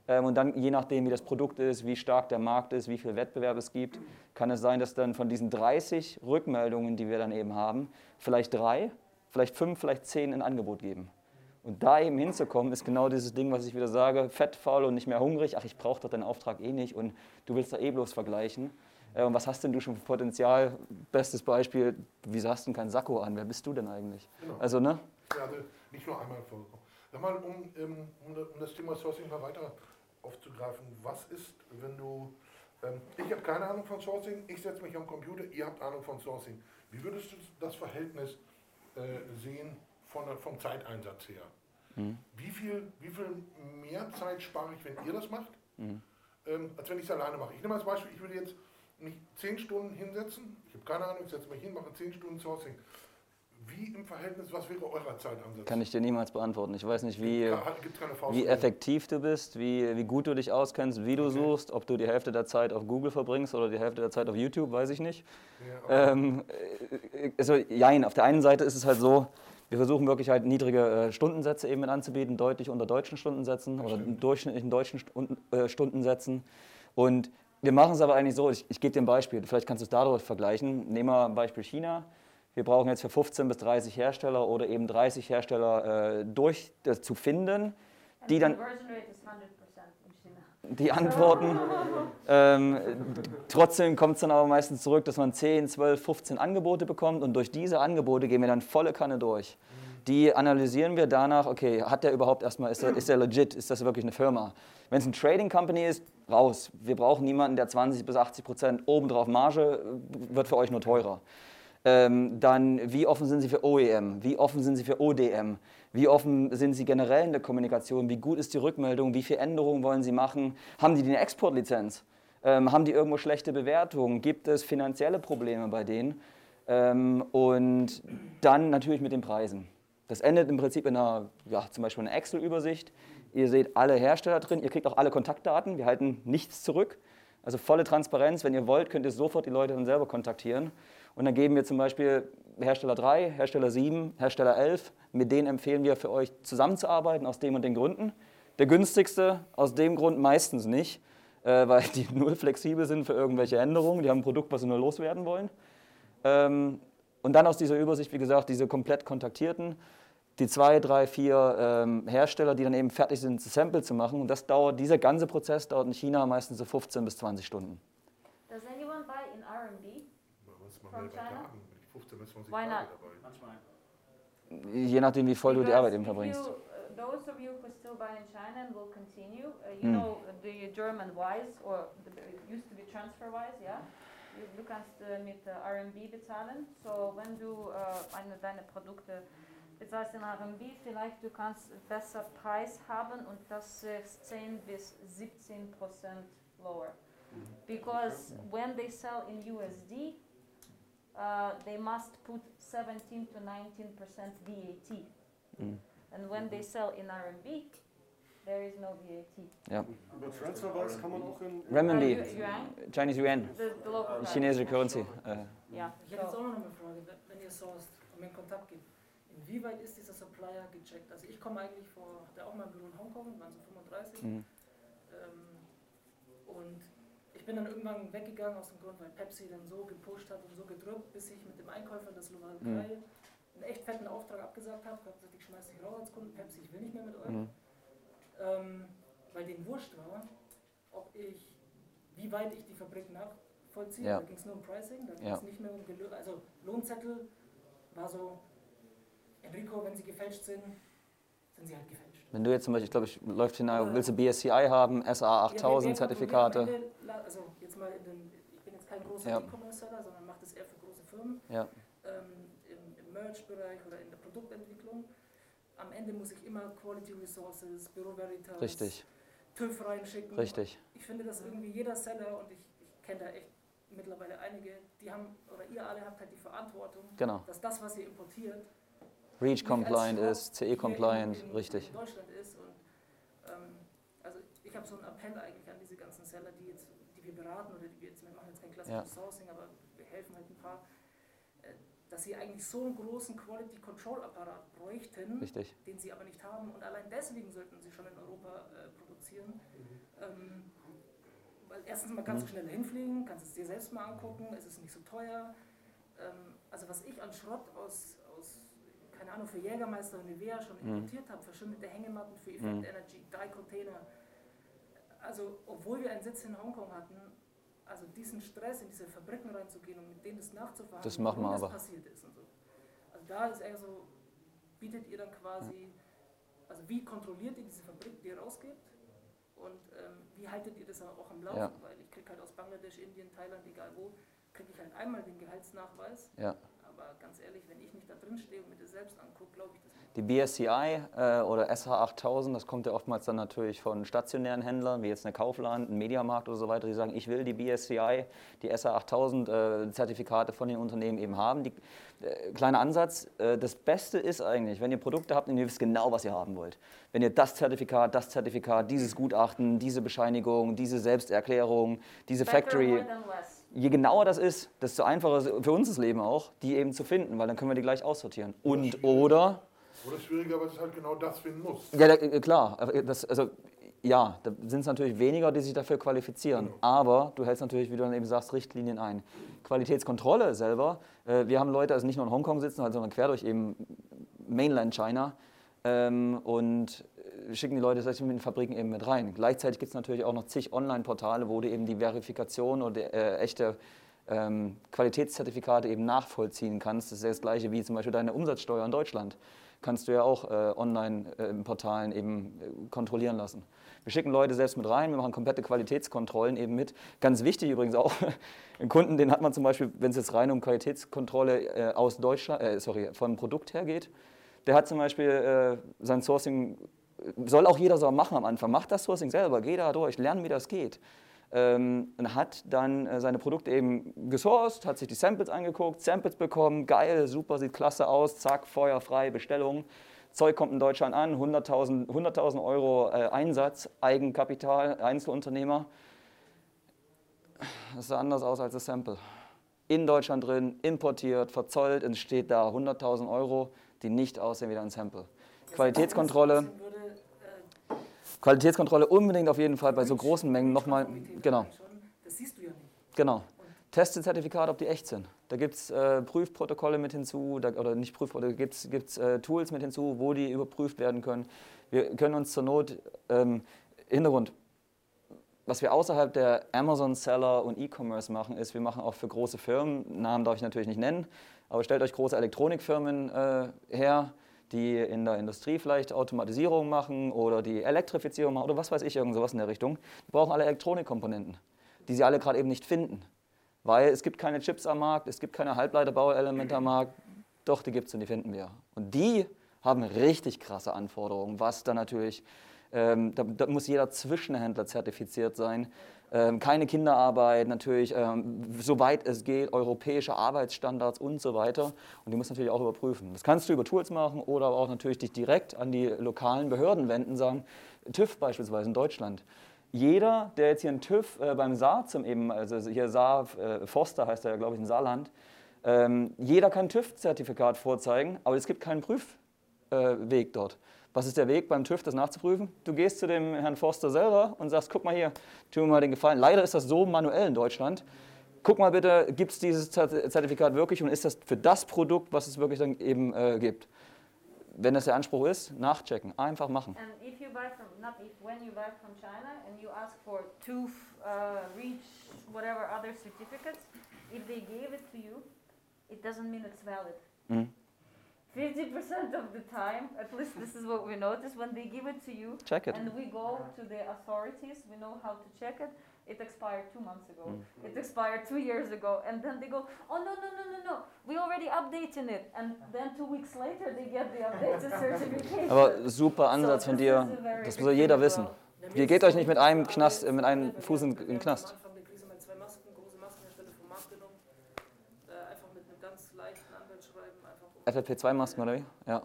Und dann, je nachdem, wie das Produkt ist, wie stark der Markt ist, wie viel Wettbewerb es gibt, kann es sein, dass dann von diesen dreißig Rückmeldungen, die wir dann eben haben, vielleicht drei, vielleicht fünf, vielleicht zehn ein Angebot geben. Und da eben hinzukommen, ist genau dieses Ding, was ich wieder sage, fett, faul und nicht mehr hungrig, ach, ich brauche doch deinen Auftrag eh nicht und du willst da eh bloß vergleichen. Und was hast denn du schon für Potenzial? Bestes Beispiel, wieso hast du denn keinen Sakko an? Wer bist du denn eigentlich? Genau. Also, ne? Ja, also nicht nur einmal vorgekommen. Sag mal, um, um, um das Thema Sourcing mal weiter aufzugreifen, was ist, wenn du, ähm, ich habe keine Ahnung von Sourcing, ich setze mich am Computer, ihr habt Ahnung von Sourcing. Wie würdest du das Verhältnis äh, sehen von, vom Zeiteinsatz her? Mhm. Wie viel, wie viel mehr Zeit spare ich, wenn ihr das macht, mhm. ähm, als wenn ich es alleine mache? Ich nehme als Beispiel, ich würde jetzt mich zehn Stunden hinsetzen, ich habe keine Ahnung, ich setze mich hin, mache zehn Stunden Sourcing. Wie im Verhältnis, was wäre eurer Zeitansatz? Kann ich dir niemals beantworten. Ich weiß nicht, wie, ja, wie effektiv du bist, wie, wie gut du dich auskennst, wie du okay. suchst, ob du die Hälfte der Zeit auf Google verbringst oder die Hälfte der Zeit auf YouTube, weiß ich nicht. Ja, ähm, also, jein, auf der einen Seite ist es halt so, wir versuchen wirklich halt niedrige äh, Stundensätze eben mit anzubieten, deutlich unter deutschen Stundensätzen das oder stimmt. durchschnittlichen deutschen Stunden, äh, Stundensätzen. Und wir machen es aber eigentlich so, ich, ich gebe dir ein Beispiel, vielleicht kannst du es darüber vergleichen. Nehmen wir ein Beispiel China. Wir brauchen jetzt für fünfzehn bis dreißig Hersteller oder eben dreißig Hersteller äh, durch, das zu finden, die dann die antworten. Ähm, trotzdem kommt es dann aber meistens zurück, dass man zehn, zwölf, fünfzehn Angebote bekommt und durch diese Angebote gehen wir dann volle Kanne durch. Die analysieren wir danach, okay, hat der überhaupt erstmal, ist der, ist der legit, ist das wirklich eine Firma? Wenn es ein Trading Company ist, raus. Wir brauchen niemanden, der zwanzig bis achtzig Prozent obendrauf Marge, wird für euch nur teurer. Ähm, dann, wie offen sind Sie für O E M, wie offen sind Sie für O D M, wie offen sind Sie generell in der Kommunikation, wie gut ist die Rückmeldung, wie viele Änderungen wollen Sie machen, haben die eine Exportlizenz, ähm, haben die irgendwo schlechte Bewertungen, gibt es finanzielle Probleme bei denen ähm, und dann natürlich mit den Preisen. Das endet im Prinzip in einer, ja, zum Beispiel einer Excel-Übersicht, ihr seht alle Hersteller drin, ihr kriegt auch alle Kontaktdaten, wir halten nichts zurück. Also volle Transparenz, wenn ihr wollt, könnt ihr sofort die Leute dann selber kontaktieren. Und dann geben wir zum Beispiel Hersteller drei, Hersteller sieben, Hersteller elf. Mit denen empfehlen wir für euch zusammenzuarbeiten aus dem und den Gründen. Der günstigste aus dem Grund meistens nicht, äh, weil die null flexibel sind für irgendwelche Änderungen. Die haben ein Produkt, was sie nur loswerden wollen. Ähm, und dann aus dieser Übersicht, wie gesagt, diese komplett Kontaktierten. Die zwei, drei, vier ähm, Hersteller, die dann eben fertig sind, das Sample zu machen. Und das dauert, dieser ganze Prozess dauert in China meistens so fünfzehn bis zwanzig Stunden. Does anyone buy in R M B from China? Why not? Je nachdem, wie voll Because du die Arbeit eben verbringst. You, uh, those of you who still buy in China and will continue, uh, you mm. know the German Wise or the, it used to be Transferwise, yeah? Du, du kannst uh, mit uh, R M B bezahlen. So wenn du uh, eine deine Produkte bezahlst in R M B, vielleicht du kannst besser Preis haben und das ist zehn bis siebzehn Prozent lower. Because when they sell in U S D, uh, they must put seventeen to nineteen percent V A T. Mm. And when they sell in R M B, there is no V A T. Ja. Über Transferwise kann man auch in Renminbi, Yuan? Chinese Yuan, the, the local chinesische Currency. Uh, yeah. Ich hätte jetzt auch noch eine Frage, wenn ihr sourced und in Kontakt geht. Inwieweit ist dieser Supplier gecheckt? Also ich komme eigentlich vor, hatte auch mal ein Büro in Hongkong, waren so fünfunddreißig. Mhm. Ähm, und ich bin dann irgendwann weggegangen aus dem Grund, weil Pepsi dann so gepusht hat und so gedrückt, bis ich mit dem Einkäufer der Slowakei mhm. einen echt fetten Auftrag abgesagt habe. Ich habe gesagt, ich schmeiße dich raus als Kunden, Pepsi, ich will nicht mehr mit euch. Mhm. Ähm, weil denen wurscht war, ob ich, wie weit ich die Fabrik nachvollziehe. Ja. Da ging es nur um Pricing, da ging es ja. nicht mehr um Gelö- also Lohnzettel war so... Enrico, wenn sie gefälscht sind, sind sie halt gefälscht. Wenn du jetzt zum Beispiel, ich glaube, ich läuft hinein, ja. willst du B S C I haben, S A achttausend ja, Zertifikate? Ende, also jetzt mal in den, ich bin jetzt kein großer ja. E-Commerce-Seller, sondern mache das eher für große Firmen, ja. ähm, im, im Merch-Bereich oder in der Produktentwicklung. Am Ende muss ich immer Quality Resources, Bureau Veritas, Richtig. TÜV reinschicken. Richtig. Ich finde, dass irgendwie jeder Seller, und ich, ich kenne da echt mittlerweile einige, die haben, oder ihr alle habt halt die Verantwortung, genau. dass das, was ihr importiert, REACH-compliant ist, C E-compliant, richtig. In Deutschland ist und ähm, also ich habe so einen Appell eigentlich an diese ganzen Seller, die, jetzt, die wir beraten oder die wir jetzt, wir machen jetzt kein klassisches ja. Sourcing, aber wir helfen halt ein paar, äh, dass sie eigentlich so einen großen Quality-Control-Apparat bräuchten, richtig. Den sie aber nicht haben und allein deswegen sollten sie schon in Europa äh, produzieren. Mhm. Ähm, weil erstens mal kannst mhm. du schneller hinfliegen, kannst es dir selbst mal angucken, es ist nicht so teuer. Ähm, also was ich an Schrott aus, aus keine Ahnung, für Jägermeister und Nivea schon importiert mm. habe, verschimmelte Hängematten für Effect mm. Energy, drei Container. Also, obwohl wir einen Sitz in Hongkong hatten, also diesen Stress in diese Fabriken reinzugehen und mit denen das nachzufahren, das machen wir das aber. Passiert ist und so. Also da ist eher so, bietet ihr dann quasi, also wie kontrolliert ihr diese Fabrik, die ihr rausgibt und ähm, wie haltet ihr das auch am Laufen, ja. weil ich kriege halt aus Bangladesch, Indien, Thailand, egal wo, kriege ich halt einmal den Gehaltsnachweis. Ja. Aber ganz ehrlich, wenn ich nicht da drin stehe und mir das selbst angucke, glaube ich das nicht. Die B S C I äh, oder S H achttausend, das kommt ja oftmals dann natürlich von stationären Händlern, wie jetzt eine Kaufland, ein Mediamarkt oder so weiter, die sagen, ich will die B S C I, die S H achttausend äh, Zertifikate von den Unternehmen eben haben. Die, äh, kleiner Ansatz, äh, das Beste ist eigentlich, wenn ihr Produkte habt und ihr wisst genau, was ihr haben wollt. Wenn ihr das Zertifikat, das Zertifikat, dieses Gutachten, diese Bescheinigung, diese Selbsterklärung, diese Better Factory... Je genauer das ist, desto einfacher ist für uns das Leben auch, die eben zu finden, weil dann können wir die gleich aussortieren. Und oder... Oder schwieriger, aber es ist halt genau das, finden muss. Ja, da, klar. Das, also, ja, da sind es natürlich weniger, die sich dafür qualifizieren. Genau. Aber du hältst natürlich, wie du dann eben sagst, Richtlinien ein. Qualitätskontrolle selber. Äh, wir haben Leute, also nicht nur in Hongkong sitzen, sondern quer durch eben Mainland China. Ähm, und schicken die Leute das in den Fabriken eben mit rein. Gleichzeitig gibt es natürlich auch noch zig Online-Portale, wo du eben die Verifikation oder äh, echte ähm, Qualitätszertifikate eben nachvollziehen kannst. Das ist ja das Gleiche wie zum Beispiel deine Umsatzsteuer in Deutschland. Kannst du ja auch äh, Online-Portalen eben äh, kontrollieren lassen. Wir schicken Leute selbst mit rein, wir machen komplette Qualitätskontrollen eben mit. Ganz wichtig übrigens auch, einen Kunden, den hat man zum Beispiel, wenn es jetzt rein um Qualitätskontrolle äh, aus Deutschland, äh, sorry, vom Produkt her geht, der hat zum Beispiel äh, sein Sourcing, soll auch jeder so machen am Anfang, macht das Sourcing selber, geh da durch, lern, wie das geht. Ähm, und hat dann äh, seine Produkte eben gesourced, hat sich die Samples angeguckt, Samples bekommen, geil, super, sieht klasse aus, zack, feuerfrei, Bestellung. Zeug kommt in Deutschland an, hunderttausend Euro äh, Einsatz, Eigenkapital, Einzelunternehmer. es sah anders aus als das Sample. In Deutschland drin, importiert, verzollt, es steht da hunderttausend Euro, die nicht aussehen wie ein Sample. Qualitätskontrolle, Qualitätskontrolle unbedingt auf jeden Fall bei so großen Mengen nochmal, genau. Das siehst du ja nicht. Genau. Testzertifikate, ob die echt sind. Da gibt es äh, Prüfprotokolle mit hinzu, da, oder nicht Prüfprotokolle, da gibt es äh, Tools mit hinzu, wo die überprüft werden können. Wir können uns zur Not, ähm, Hintergrund, was wir außerhalb der Amazon-Seller und E-Commerce machen, ist, wir machen auch für große Firmen, Namen darf ich natürlich nicht nennen, aber stellt euch große Elektronikfirmen äh, her, die in der Industrie vielleicht Automatisierung machen oder die Elektrifizierung machen oder was weiß ich, irgend sowas in der Richtung. Die brauchen alle Elektronikkomponenten, die sie alle gerade eben nicht finden. Weil es gibt keine Chips am Markt, es gibt keine Halbleiterbauelemente am Markt. Doch, die gibt es und die finden wir. Und die haben richtig krasse Anforderungen, was dann natürlich, ähm, da, da muss jeder Zwischenhändler zertifiziert sein. Ähm, keine Kinderarbeit, natürlich, ähm, soweit es geht, europäische Arbeitsstandards und so weiter. Und die muss natürlich auch überprüfen. Das kannst du über Tools machen oder aber auch natürlich dich direkt an die lokalen Behörden wenden und sagen, TÜV beispielsweise in Deutschland. Jeder, der jetzt hier einen TÜV äh, beim Saar zum eben, also hier Saar, äh, Forster heißt er ja, glaube ich, in Saarland, ähm, jeder kann ein TÜV-Zertifikat vorzeigen, aber es gibt keinen Prüfweg äh, dort. Was ist der Weg beim TÜV, das nachzuprüfen? Du gehst zu dem Herrn Forster selber und sagst, guck mal hier, tu mir mal den Gefallen. Leider ist das so manuell in Deutschland. Guck mal bitte, gibt es dieses Zertifikat wirklich und ist das für das Produkt, was es wirklich dann eben äh, gibt? Wenn das der Anspruch ist, nachchecken, einfach machen. And if you buy from, not if, when you buy from China and you ask for TÜV, uh, REACH, whatever other certificates, if they gave it to you, it doesn't mean it's valid. Mm. fifty percent of the time, at least this is what we notice, when they give it to you, check it. And we go to the authorities, we know how to check it, it expired two months ago, mm. it expired two years ago, and then they go, oh no, no, no, no, no, we already updating it, and then two weeks later they get the updated certification. Aber super Ansatz so, von dir, das muss ja jeder wissen. Ihr geht euch nicht mit einem Knast, äh, mit einem Fuß in den Knast. F F P zwei Masken, oder wie? Ja.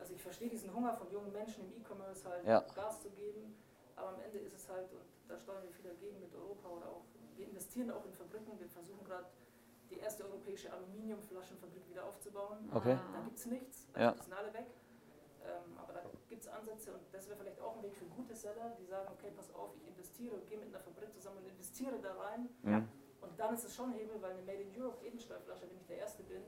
Also ich verstehe diesen Hunger von jungen Menschen im E-Commerce halt, ja. Gas zu geben, aber am Ende ist es halt, und da steuern wir viel dagegen mit Europa oder auch, wir investieren auch in Fabriken, wir versuchen gerade die erste europäische Aluminiumflaschenfabrik wieder aufzubauen. Okay. Da gibt es nichts, da ja. sind alle weg, aber da gibt es Ansätze und das wäre vielleicht auch ein Weg für gute Seller, die sagen, okay, pass auf, ich investiere und gehe mit einer Fabrik zusammen und investiere da rein. Ja. Und dann ist es schon Hebel, weil eine Made-in-Europe-Edelstahlflasche, wenn ich der Erste bin,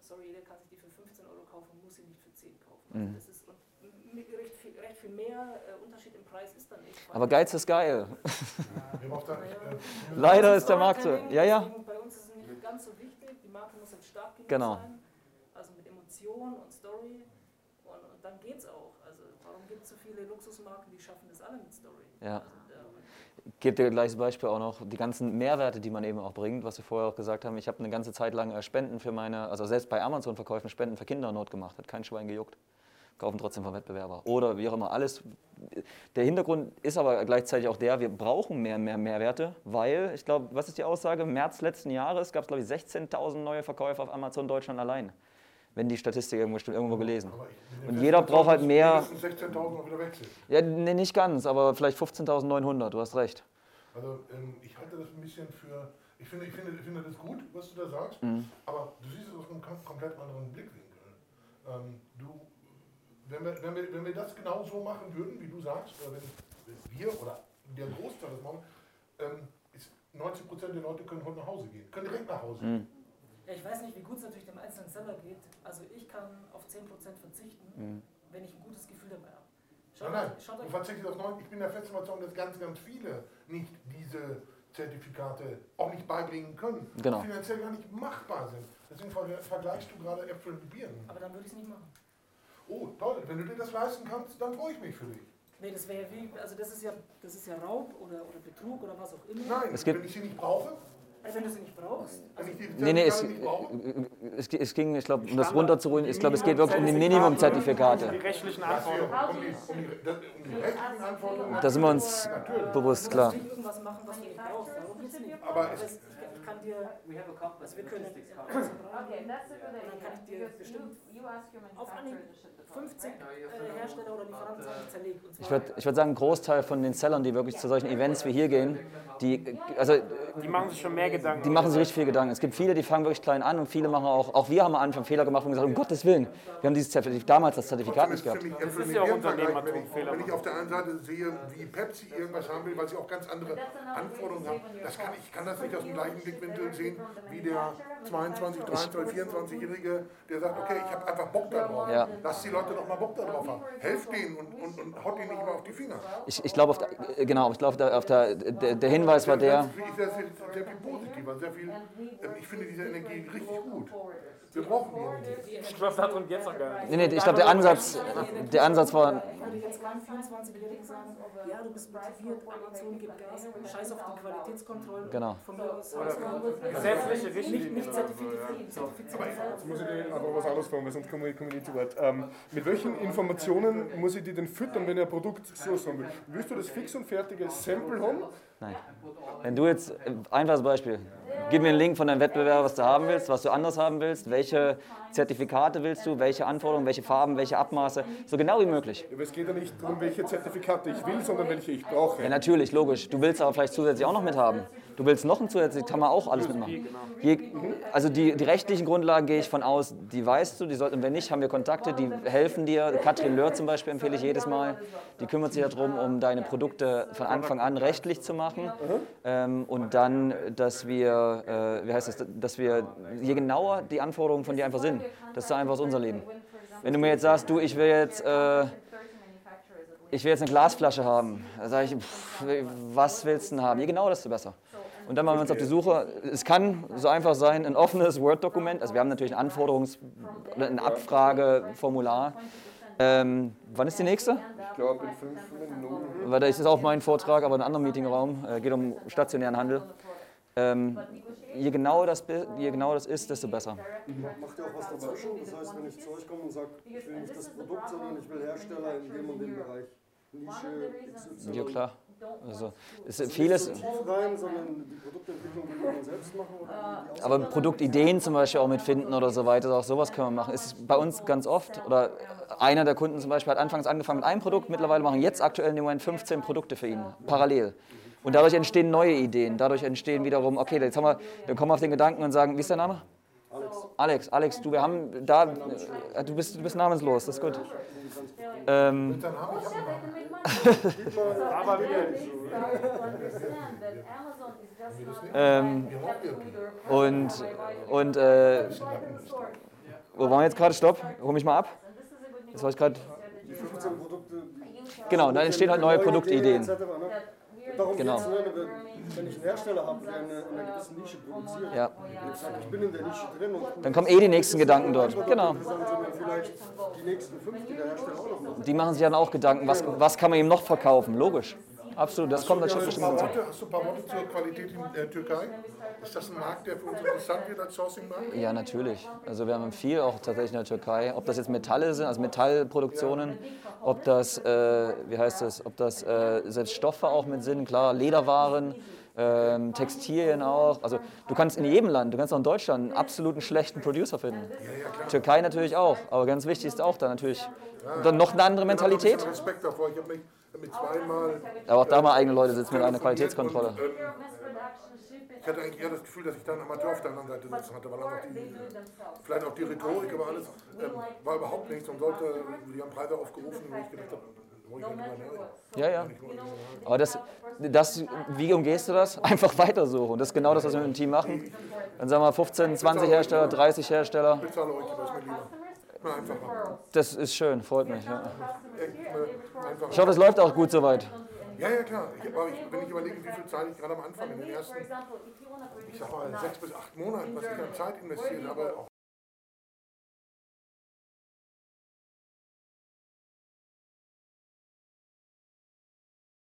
sorry, jeder kann sich die für fünfzehn Euro kaufen, muss sie nicht für zehn kaufen. Also mhm. das ist, und recht, viel, recht viel mehr äh, Unterschied im Preis ist dann nicht. Aber Geiz ist geil. Ja, da, äh, leider ist der Markt so. Ja, ja. Bei uns ist es nicht ganz so wichtig, die Marke muss halt stark genug genau. sein. Also mit Emotionen und Story. Und, und dann geht's auch. Also warum gibt es so viele Luxusmarken, die schaffen das alle mit Story? Ja. Also, ich gebe dir gleich das Beispiel auch noch, die ganzen Mehrwerte, die man eben auch bringt, was wir vorher auch gesagt haben. Ich habe eine ganze Zeit lang Spenden für meine, also selbst bei Amazon-Verkäufen, Spenden für Kindernot gemacht. Hat kein Schwein gejuckt. Kaufen trotzdem vom Wettbewerber. Oder wie auch immer, alles. Der Hintergrund ist aber gleichzeitig auch der, wir brauchen mehr, mehr Mehrwerte, weil, ich glaube, was ist die Aussage? Im März letzten Jahres gab es, glaube ich, sechzehntausend neue Verkäufe auf Amazon Deutschland allein. Wenn die Statistik irgendwo stimmt, irgendwo gelesen. Und jeder braucht halt mehr. sechzehntausend auch wieder wechseln. Ja, nee, nicht ganz, aber vielleicht fünfzehntausendneunhundert, du hast recht. Also ähm, ich halte das ein bisschen für, ich finde, ich finde, ich finde das gut, was du da sagst, mhm. aber du siehst es aus einem komplett anderen Blickwinkel. Ähm, du, wenn wir, wenn wir, wenn wir das genau so machen würden, wie du sagst, oder wenn wir oder der Großteil das machen, ähm, ist neunzig Prozent der Leute können heute nach Hause gehen, können direkt nach Hause gehen. Mhm. Ja, ich weiß nicht, wie gut es natürlich dem einzelnen Seller geht. Also ich kann auf zehn Prozent verzichten, mhm. wenn ich ein gutes Gefühl dabei habe. Schaut nein, euch, nein, du verzichtest auf neun. Ich bin der festen Überzeugung, dass ganz, ganz viele nicht diese Zertifikate auch nicht beibringen können. Genau. Die finanziell gar nicht machbar sind. Deswegen vergleichst du gerade Äpfel mit Birnen. Aber dann würde ich es nicht machen. Oh, toll. Wenn du dir das leisten kannst, dann freue ich mich für dich. Nee, das wäre ja wie, also das ist ja, das ist ja Raub oder, oder Betrug oder was auch immer. Nein, es gibt wenn ich sie nicht brauche... Also wenn du sie nicht brauchst? Also nee, nee, es, es, es ging, ich glaube, um das runterzuholen, ich glaube, es geht wirklich um die Minimum-Zertifikate. Um die rechtlichen Anforderungen. Um die, um die rechtlichen Anforderungen. Da sind wir uns ja, bewusst, klar. Du musst nicht irgendwas machen, was du nicht brauchst. Darum geht's nicht. Aber es, ich kann dir, also wir können, dann kann ich dir bestimmt auf Anhieb fünfzig äh, Hersteller oder Lieferanten zerlegen. Ich würde ich würd sagen, ein Großteil von den Sellern, die wirklich zu solchen Events wie hier gehen, die, also, die machen sich schon mehr Gedanken. Die machen sich richtig viel Gedanken. Es gibt viele, die fangen wirklich klein an und viele machen auch, auch wir haben am Anfang Fehler gemacht und gesagt, um Gottes Willen, wir haben dieses Zertifikat, damals das Zertifikat nicht gehabt. Das ist ja auch Unternehmertum. Wenn, wenn ich auf der anderen Seite sehe, wie Pepsi irgendwas haben will, weil sie auch ganz andere Anforderungen haben, das kann, ich kann das nicht aus dem gleichen Blick sehen, wie der zweiundzwanzig, dreiundzwanzig, vierundzwanzigjährige, der sagt, okay, ich habe einfach Bock da drauf. Ja. Lass die Leute doch mal Bock da drauf haben. Helft denen und, und, und haut denen nicht mal auf die Finger. Ich, ich glaube, genau, ich glaube, auf der, der, der Hinweis sehr, war der... Sehr, sehr, sehr viel positiver, sehr viel... Ich finde diese Energie richtig gut. Wir brauchen die. Ich glaube, darum geht es auch gar nicht. Nee, nee, ich glaube, der Ansatz, der Ansatz war... Ich würde jetzt keinen vierundzwanzigjährigen sagen, ja, du bist motiviert, Amazon gibt Gas, scheiß auf die Qualitätskontrollen. Genau. Von mir aus. Gesetzliche Richtlinien. Nicht zertifiziert. Jetzt muss ich dir einfach was anderes fragen, weil sonst komme ich nicht zu Wort. Ähm, mit welchen Informationen muss ich die denn füttern, wenn ich ein Produkt so sagen will? Willst du das fix und fertige Sample haben? Nein. Wenn du jetzt, einfaches Beispiel, gib mir einen Link von deinem Wettbewerber, was du haben willst, was du anders haben willst, welche Zertifikate willst du, welche Anforderungen, welche Farben, welche Abmaße, so genau wie möglich. Aber es geht ja nicht darum, welche Zertifikate ich will, sondern welche ich brauche. Ja, natürlich, logisch. Du willst aber vielleicht zusätzlich auch noch mithaben. Du willst noch ein zusätzliches, kann man auch alles mitmachen. Je, also die, die rechtlichen Grundlagen gehe ich von aus, die weißt du, die sollten, wenn nicht, haben wir Kontakte, die helfen dir. Katrin Löhr zum Beispiel empfehle ich jedes Mal. Die kümmert sich darum, um deine Produkte von Anfang an rechtlich zu machen. Mhm. Ähm, und dann, dass wir, äh, wie heißt das, dass wir, je genauer die Anforderungen von dir einfach sind, das ist einfach unser Leben. Wenn du mir jetzt sagst, du, ich will jetzt... Äh, ich will jetzt eine Glasflasche haben. Da sage ich, pff, was willst du denn haben? Je genauer, desto besser. Und dann machen wir uns auf die Suche. Es kann so einfach sein, ein offenes Word-Dokument. Also wir haben natürlich ein Anforderungs-, ein Abfrageformular. Ähm, wann ist die nächste? Ich glaube in fünf Minuten. Weil das ist auch mein Vortrag, aber in einem anderen Meetingraum. Äh, geht um stationären Handel. Ähm, je genauer das, je genauer das ist, desto besser. Macht ihr auch was dazwischen? Das heißt, wenn ich zu euch komme und sage, ich will nicht das Produkt, sondern ich will Hersteller in dem und dem Bereich. Nische, X Y. Ja, klar. Also, es ist vieles. Nicht so tief rein, sondern die Produktentwicklung kann man selbst machen. Oder aber Produktideen zum Beispiel auch mitfinden oder so weiter, auch sowas können wir machen. Es ist bei uns ganz oft, oder einer der Kunden zum Beispiel hat anfangs angefangen mit einem Produkt, mittlerweile machen jetzt aktuell in dem Moment fünfzehn Produkte für ihn, parallel. Und dadurch entstehen neue Ideen, dadurch entstehen wiederum, okay, jetzt haben wir, dann kommen wir auf den Gedanken und sagen, wie ist der Name? Alex. Alex, Alex, du, wir haben da, äh, du, bist, du bist namenslos, das ist gut. Ähm, ähm, und, und, äh, wo waren wir jetzt gerade? Stopp, hol mich mal ab. Jetzt war ich gerade... Genau, dann entstehen halt neue Produktideen. Darum genau. Geht's, wenn, wenn ich einen Hersteller habe, der in einer gewissen Nische produziert, ja. Ich bin in der Nische drin. Und dann kommen eh die nächsten Gedanken dort. Genau. Vielleicht die nächsten fünf, die der Hersteller auch noch machen. Die machen sich dann auch Gedanken, was, was kann man ihm noch verkaufen? Logisch. Absolut, das hast kommt natürlich bestimmt dazu. Hast du ein paar Worte zur Qualität in der Türkei? Ist das ein Markt, der für uns interessant wird als Sourcing-Markt? Ja, natürlich. Also wir haben viel auch tatsächlich in der Türkei. Ob das jetzt Metalle sind, also Metallproduktionen, ob das, äh, wie heißt das, ob das äh, selbst Stoffe auch mit sind, klar, Lederwaren, ähm, Textilien auch. Also du kannst in jedem Land, du kannst auch in Deutschland einen absoluten schlechten Producer finden. Ja, ja, klar. Türkei natürlich auch, aber ganz wichtig ist auch da natürlich ja, dann noch eine andere Mentalität. Ich Respekt davor, ich habe mich mit zweimal... Aber auch da mal eigene Leute sitzen mit einer Qualitätskontrolle. Und, ähm, ich hatte eigentlich eher das Gefühl, dass ich da einen Amateur auf der anderen Seite sitzen hatte, weil auch die, vielleicht auch die Rhetorik, aber alles ähm, war überhaupt nichts und sollte, die haben Preise aufgerufen, wo ich gedacht habe, ja, ja. Aber das, das, wie umgehst du das? Einfach weiter so. Und das ist genau das, was wir mit dem Team machen. Dann sagen wir fünfzehn, zwanzig Hersteller, dreißig Hersteller. Das ist schön, freut mich. Ja. Ich hoffe, es läuft auch gut soweit. Ja, ja, klar. Ich, aber ich, wenn ich überlege, wie viel Zeit ich gerade am Anfang in den ersten, ich sag mal, sechs bis acht Monaten, was ich an Zeit investiere, aber auch